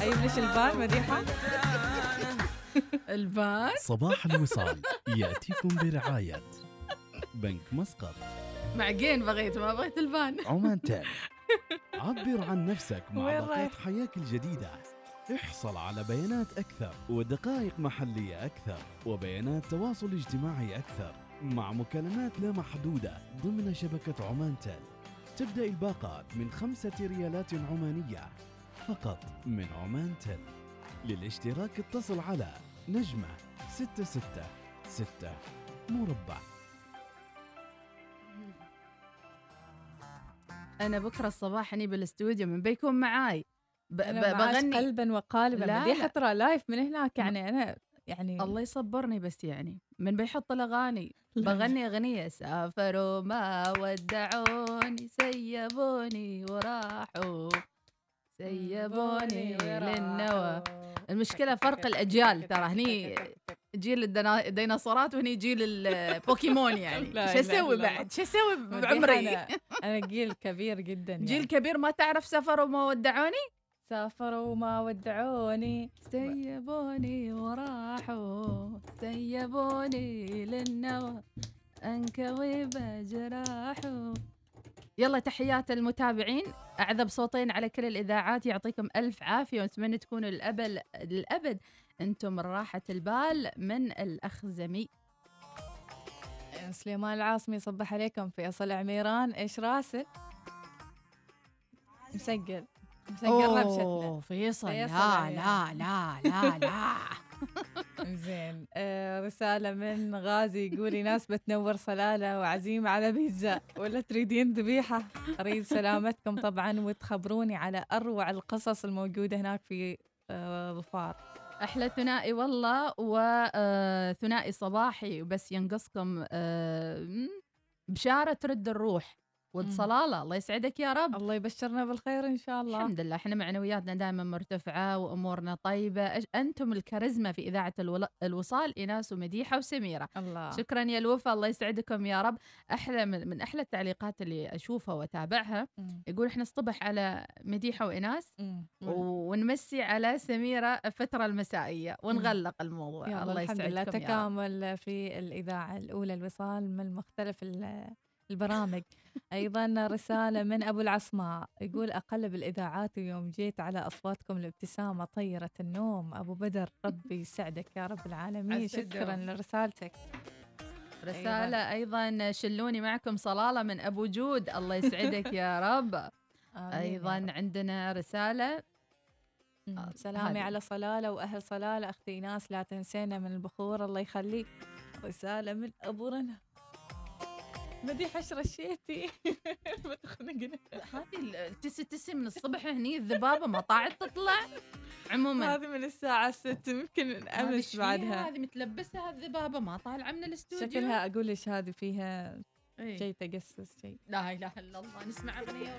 أي ليش البان مديحة؟ البان. صباح الوصال يأتيكم برعاية بنك مسقط. معجين بغيت ما بغيت البان. عمان تاني، عبر عن نفسك مع باقات حياك الجديدة. احصل على بيانات أكثر ودقائق محلية أكثر وبيانات تواصل اجتماعي أكثر مع مكالمات لا محدودة ضمن شبكة عمان تل. تبدأ الباقات من 5 ريالات عمانية فقط من عمان تل. للاشتراك اتصل على نجمة 666#. أنا بكرة الصباح هني بالاستوديو من بيكون معاي بغني قلبا وقالبا. لا بدي أحطها لايف من هناك يعني. أنا يعني الله يصبرني بس يعني من بيحط الأغاني بغني أغنية سافروا ما ودعوني سيبوني وراحوا سيبوني للنوى. المشكلة فرق الأجيال ترى، هني جيل الديناصورات وهني جيل البوكيمون يعني. شو اسوي بعد؟ شو اسوي بعمري؟ أنا جيل كبير جدا يعني. جيل كبير ما تعرف سفروا وما ودعوني؟ سافروا وما ودعوني سيبوني وراحوا سيبوني للنوى أنكوي بجراحوا. يلا تحيات المتابعين، أعذب صوتين على كل الإذاعات، يعطيكم ألف عافية ونتمنى تكونوا للأبد أنتم راحة البال من الأخزمي. سليمان العاصمي صبح عليكم فيصل عميران. إيش راسل؟ مسجل ربشتنا فيصل. لا لا لا لا لا زين. رسالة من غازي يقولي ناس بتنور صلالة وعزيمة على بيتزا ولا تريدين ذبيحة؟ أريد سلامتكم طبعا وتخبروني على أروع القصص الموجودة هناك في ظفار. أحلى ثنائي والله، وثنائي صباحي بس ينقصكم بشارة ترد الروح ود صلالة. الله يسعدك يا رب، الله يبشرنا بالخير إن شاء الله. الحمد لله احنا معنوياتنا دائما مرتفعة وأمورنا طيبة. أنتم الكاريزما في إذاعة الوصال، إناس ومديحة وسميرة. الله. شكرا يا الوفا، الله يسعدكم يا رب. أحلى من أحلى التعليقات اللي أشوفها وتابعها يقول إحنا نصطبح على مديحة وإناس ونمسي على سميرة الفترة المسائية ونغلق الموضوع. الله يسعدكم يا رب. تكامل في الإذاعة الأولى الوصال من مختلف البرامج. أيضا رسالة من أبو العصماء يقول أقلب الإذاعات ويوم جيت على أصواتكم الابتسامة طيرة النوم. أبو بدر ربي يسعدك يا رب العالمين، شكرا لرسالتك. رسالة أيضا شلوني معكم صلالة من أبو جود، الله يسعدك يا رب. أيضا عندنا رسالة سلامي على صلالة وأهل صلالة، أختي ناس لا تنسينا من البخور الله يخليك. رسالة من أبو رنا مديحة الشرشيتي بتخنقنا هذه التسع من الصبح هني الذبابة ما طاعت تطلع. عموما هذه من الساعة 6 يمكن أمس بعدها هذه متلبسها الذبابة ما طالعة من الاستوديو، شكلها أقول لك هذه فيها شيء تجسس شيء. لا إله إلا الله. نسمع أغنية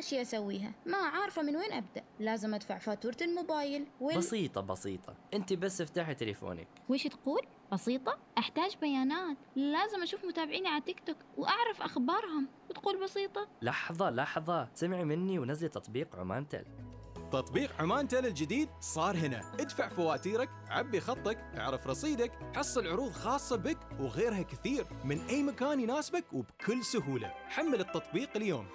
أشياء أسويها، ما عارفة من وين أبدأ. لازم أدفع فاتورة الموبايل بسيطة، أنت بس افتحي تليفونك. وش تقول؟ بسيطة؟ أحتاج بيانات، لازم أشوف متابعيني على تيك توك وأعرف أخبارهم، وتقول بسيطة؟ لحظة، سمعي مني ونزلي تطبيق عمان تل. تطبيق عمان تل الجديد صار هنا، ادفع فواتيرك، عبي خطك، اعرف رصيدك، حصل عروض خاصة بك وغيرها كثير من أي مكان يناسبك وبكل سهولة. حمل التطبيق اليوم.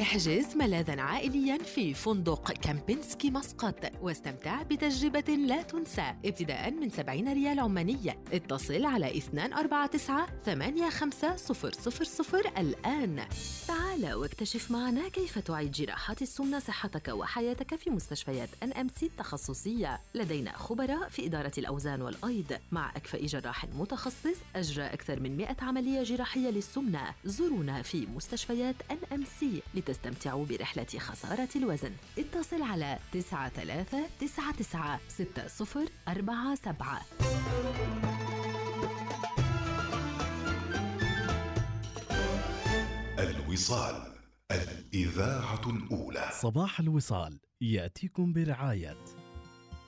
احجز ملاذاً عائلياً في فندق كامبينسكي مسقط واستمتع بتجربة لا تنسى ابتداء من 70 ريال عمانية. اتصل على 249-85000 الآن. تعال واكتشف معنا كيف تعيد جراحات السمنة صحتك وحياتك في مستشفيات NMC التخصصية. لدينا خبراء في إدارة الأوزان والأيض مع أكفأ جراح متخصص أجرى أكثر من 100 عملية جراحية للسمنة. زورونا في مستشفيات NMC لتستمتعوا برحلة خسارة الوزن. اتصل على 9399604 7. الوصال، الإذاعة الأولى. صباح الوصال يأتيكم برعاية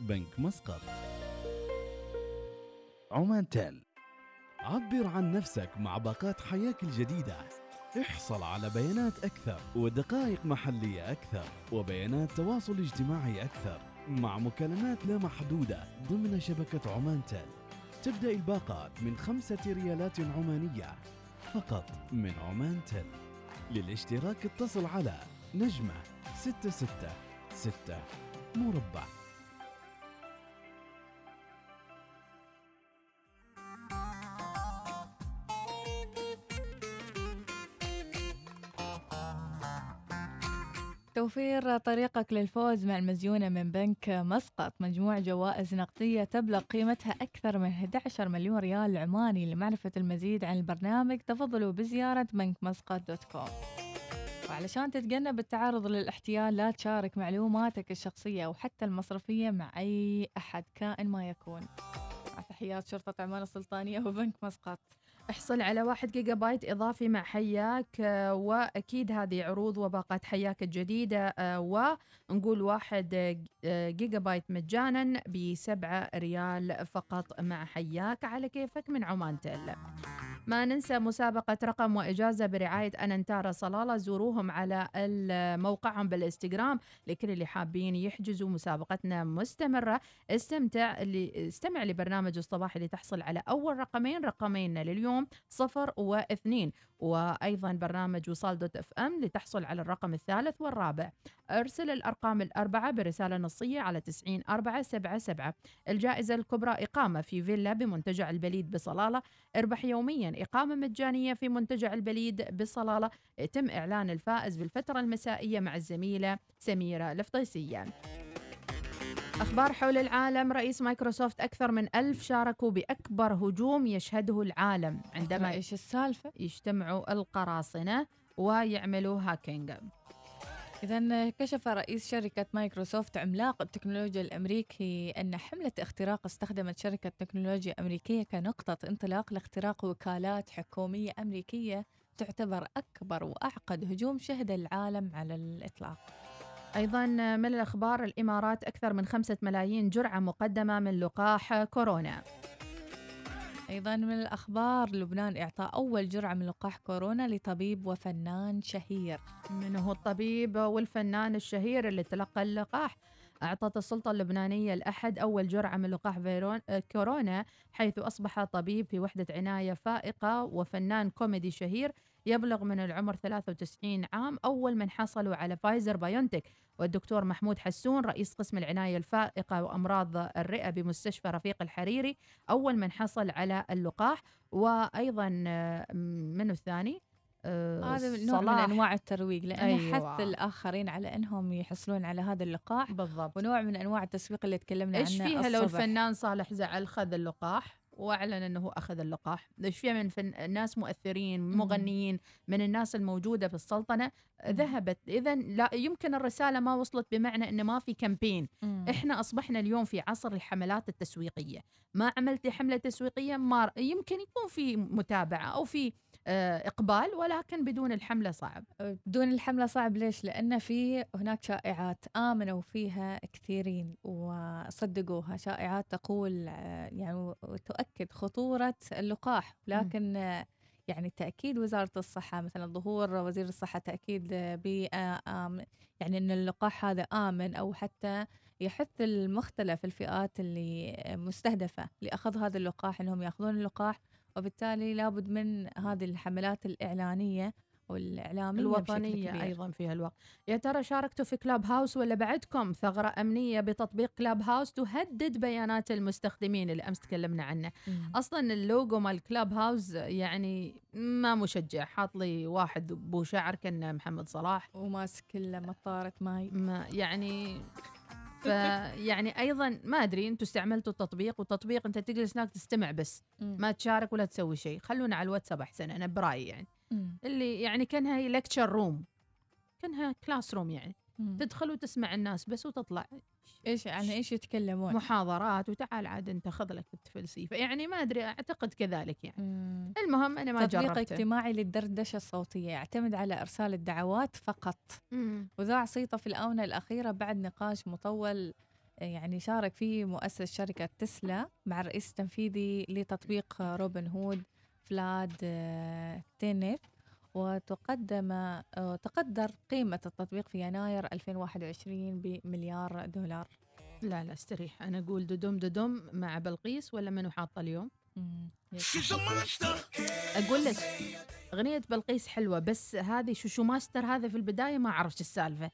بنك مسقط. عمان تل، عبر عن نفسك مع باقات حياك الجديدة. احصل على بيانات أكثر ودقائق محلية أكثر وبيانات تواصل اجتماعي أكثر مع مكالمات لا محدودة ضمن شبكة عمان تل. تبدأ الباقات من 5 ريالات عمانية فقط من عمان تل. للاشتراك اتصل على نجمة 666 #. توفير طريقك للفوز مع المزيونة من بنك مسقط، مجموع جوائز نقدية تبلغ قيمتها أكثر من 11 مليون ريال عماني. لمعرفة المزيد عن البرنامج تفضلوا بزيارة bankmasqat.com. وعلشان تتجنب التعرض للاحتيال، لا تشارك معلوماتك الشخصية وحتى المصرفية مع أي أحد كائن ما يكون. مع تحيات شرطة عمان السلطانية وبنك مسقط. احصل على 1 جيجا بايت إضافي مع حياك، وأكيد هذه عروض وباقات حياك الجديدة، ونقول 1 جيجا بايت مجانا ب7 ريال فقط مع حياك على كيفك من عمان تل. ما ننسى مسابقة رقم وإجازة برعاية أنانتارا صلالة. زوروهم على موقعهم بالإنستغرام لكل اللي حابين يحجزوا. مسابقتنا مستمرة، استمع لبرنامج الصباح اللي تحصل على أول رقمين لليوم 0 و 2، وأيضا برنامج وصال .fm لتحصل على الرقم 3 والرابع. أرسل الأرقام 4 برسالة نصية على 90477. الجائزة الكبرى إقامة في فيلا بمنتجع البليد بصلالة. اربح يوميا إقامة مجانية في منتجع البليد بصلالة. يتم إعلان الفائز بالفترة المسائية مع الزميلة سميرة الفطيسية. أخبار حول العالم. رئيس مايكروسوفت، أكثر من 1000 شاركوا بأكبر هجوم يشهده العالم عندما إيش السالفة؟ يجتمعوا القراصنة ويعملوا هاكينج. إذن كشف رئيس شركة مايكروسوفت عملاق التكنولوجيا الأمريكي أن حملة اختراق استخدمت شركة تكنولوجيا أمريكية كنقطة انطلاق لاختراق وكالات حكومية أمريكية تعتبر أكبر وأعقد هجوم شهد العالم على الإطلاق. أيضا من الأخبار، الإمارات أكثر من 5 ملايين جرعة مقدمة من لقاح كورونا. أيضا من الأخبار، لبنان إعطاء أول جرعة من لقاح كورونا لطبيب وفنان شهير. من هو الطبيب والفنان الشهير اللي تلقى اللقاح؟ أعطت السلطة اللبنانية الأحد أول جرعة من لقاح كورونا، حيث أصبح طبيب في وحدة عناية فائقة وفنان كوميدي شهير يبلغ من العمر 93 عام أول من حصلوا على فايزر بايونتك. والدكتور محمود حسون، رئيس قسم العناية الفائقة وأمراض الرئة بمستشفى رفيق الحريري، أول من حصل على اللقاح. وأيضا من الثاني هذا نوع من أنواع الترويج، لأن حث الآخرين على أنهم يحصلون على هذا اللقاح بالضبط، ونوع من أنواع التسويق اللي تكلمنا عنه الصبح. إيش فيها لو الفنان صالح زعل خذ اللقاح وأعلن أنه أخذ اللقاح؟ إيش فيها من ناس مؤثرين مغنيين من الناس الموجودة في السلطنة ذهبت؟ إذن لا يمكن الرسالة ما وصلت، بمعنى أن ما في كامبين. إحنا أصبحنا اليوم في عصر الحملات التسويقية. ما عملتي حملة تسويقية ما يمكن يكون في متابعة أو في إقبال، ولكن بدون الحملة صعب. بدون الحملة صعب ليش؟ لأن في هناك شائعات آمنوا فيها كثيرين وصدقوها، شائعات تقول يعني تؤكد خطورة اللقاح، لكن يعني تأكيد وزارة الصحة مثلا ظهور وزير الصحة تأكيد ب يعني أن اللقاح هذا آمن، أو حتى يحث المختلف الفئات اللي مستهدفة لأخذ هذا اللقاح أنهم يأخذون اللقاح، وبالتالي لابد من هذه الحملات الإعلانية والإعلامية الوطنية أيضا في هالوقت. يا ترى شاركتوا في كلاب هاوس ولا بعدكم ثغرة أمنية بتطبيق كلاب هاوس تهدد بيانات المستخدمين اللي أمس تكلمنا عنه؟ أصلا اللوجو مال كلاب هاوس يعني ما مشجع، حاط لي واحد بو شعر كأنه محمد صلاح وماسك لما طارت ماي ما يعني فيعني أيضا ما أدري أنتوا استعملتوا التطبيق، والتطبيق أنت تجلس هناك تستمع بس ما تشارك ولا تسوي شيء. خلونا على الواتساب أحسن، أنا برأيي يعني اللي يعني كانها لكتشر روم، كانها كلاس روم يعني تدخل وتسمع الناس بس وتطلع ايش عن يعني ايش يتكلمون، محاضرات وتعال عاد انت خذ لك الفلسفه يعني ما ادري اعتقد كذلك يعني. المهم انا ما جربته. تطبيق اجتماعي للدردشه الصوتيه يعتمد على ارسال الدعوات فقط، وذاع صيته في الاونه الاخيره بعد نقاش مطول يعني شارك فيه مؤسس شركه تسلا مع الرئيس التنفيذي لتطبيق روبن هود فلاد تينيف، وتقدر قيمة التطبيق في يناير 2021 بمليار دولار. لا لا استريح، أنا أقول ددم مع بلقيس ولا منو حاطة اليوم؟ أقول لك أغنية بلقيس حلوة، بس هذه شو ماستر هذا في البداية ما عرفت السالفة،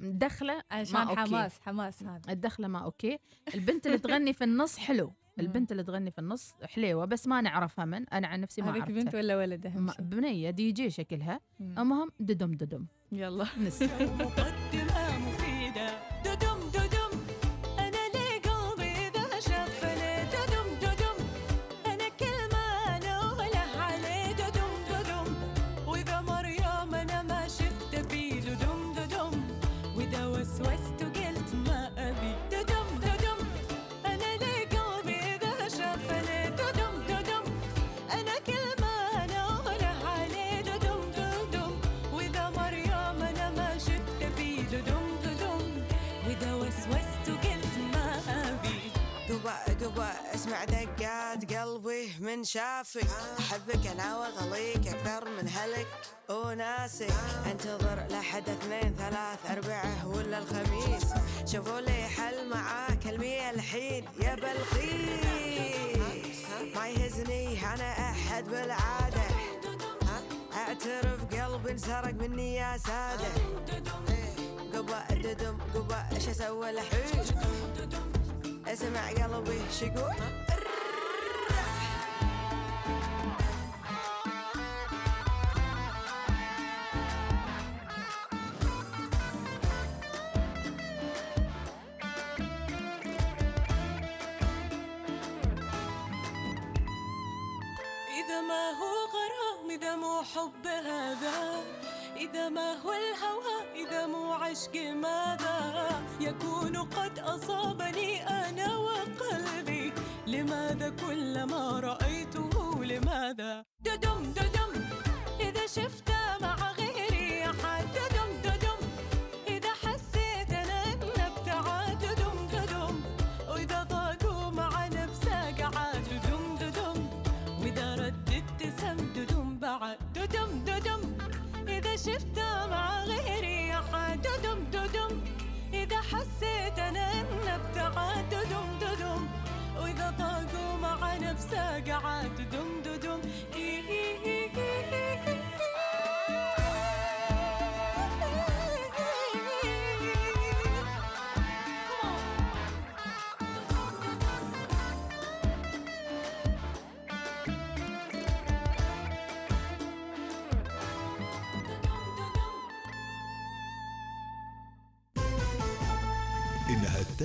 دخلة عشان أوكي. حماس هذا الدخلة ما أوكي. البنت اللي تغني في النص حلو، البنت اللي تغني في النص حليوة، بس ما نعرفها من أنا عن نفسي ما عرفتها. بنت ولا ولد؟ أهم شيء بنية دي جي شكلها. أمهم ددم يلا نسمع. مقدمة مفيدة ددم أنا لي قلبي إذا شاف لي ددم أنا كل ما نوله عليه ددم وإذا مر يوم أنا ما شفت بيه ددم وإذا وسوست وقلت ما أبي اسمع دقات قلبي من شافك، احبك انا واغليك اكثر من هلك وناسك، انتظر لحد 2 3 4 ولا الخميس شوفوا لي حل معاك المية الحين يا بلقيس، ما يهزني انا احد بالعاده، اعترف قلبي انسرق مني يا ساده، قبا ددم قبا ايش اسوي الحين، اسمع قلبي شقول إذا ما هو غرام إذا مو حب هذا، إذا ما هو الهوى إذا مو عشق ماذا يكون، قد أصابني أنا وقلبي لماذا كل ما رأيته لماذا ددم إذا شفت مع غيري أحد ددم إذا حسيت أنا بتعا ددم وإذا ضاقوا مع نفسا قعد ددم وإذا رددت سم ددم بعد ددم إذا شفت مع غيري أحد ددم إذا حسيت أنا بتعا ددم وإذا ضاقوا مع نفسا قعد ددم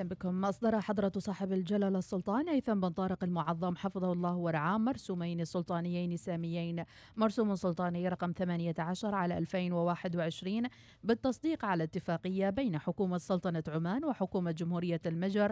أهلا بكم. أصدر حضرة صاحب الجلالة السلطان هيثم بن طارق المعظم حفظه الله ورعاه مرسومين سلطانيين ساميين، مرسوم سلطاني رقم 18 على 2021 بالتصديق على اتفاقية بين حكومة سلطنة عمان وحكومة جمهورية المجر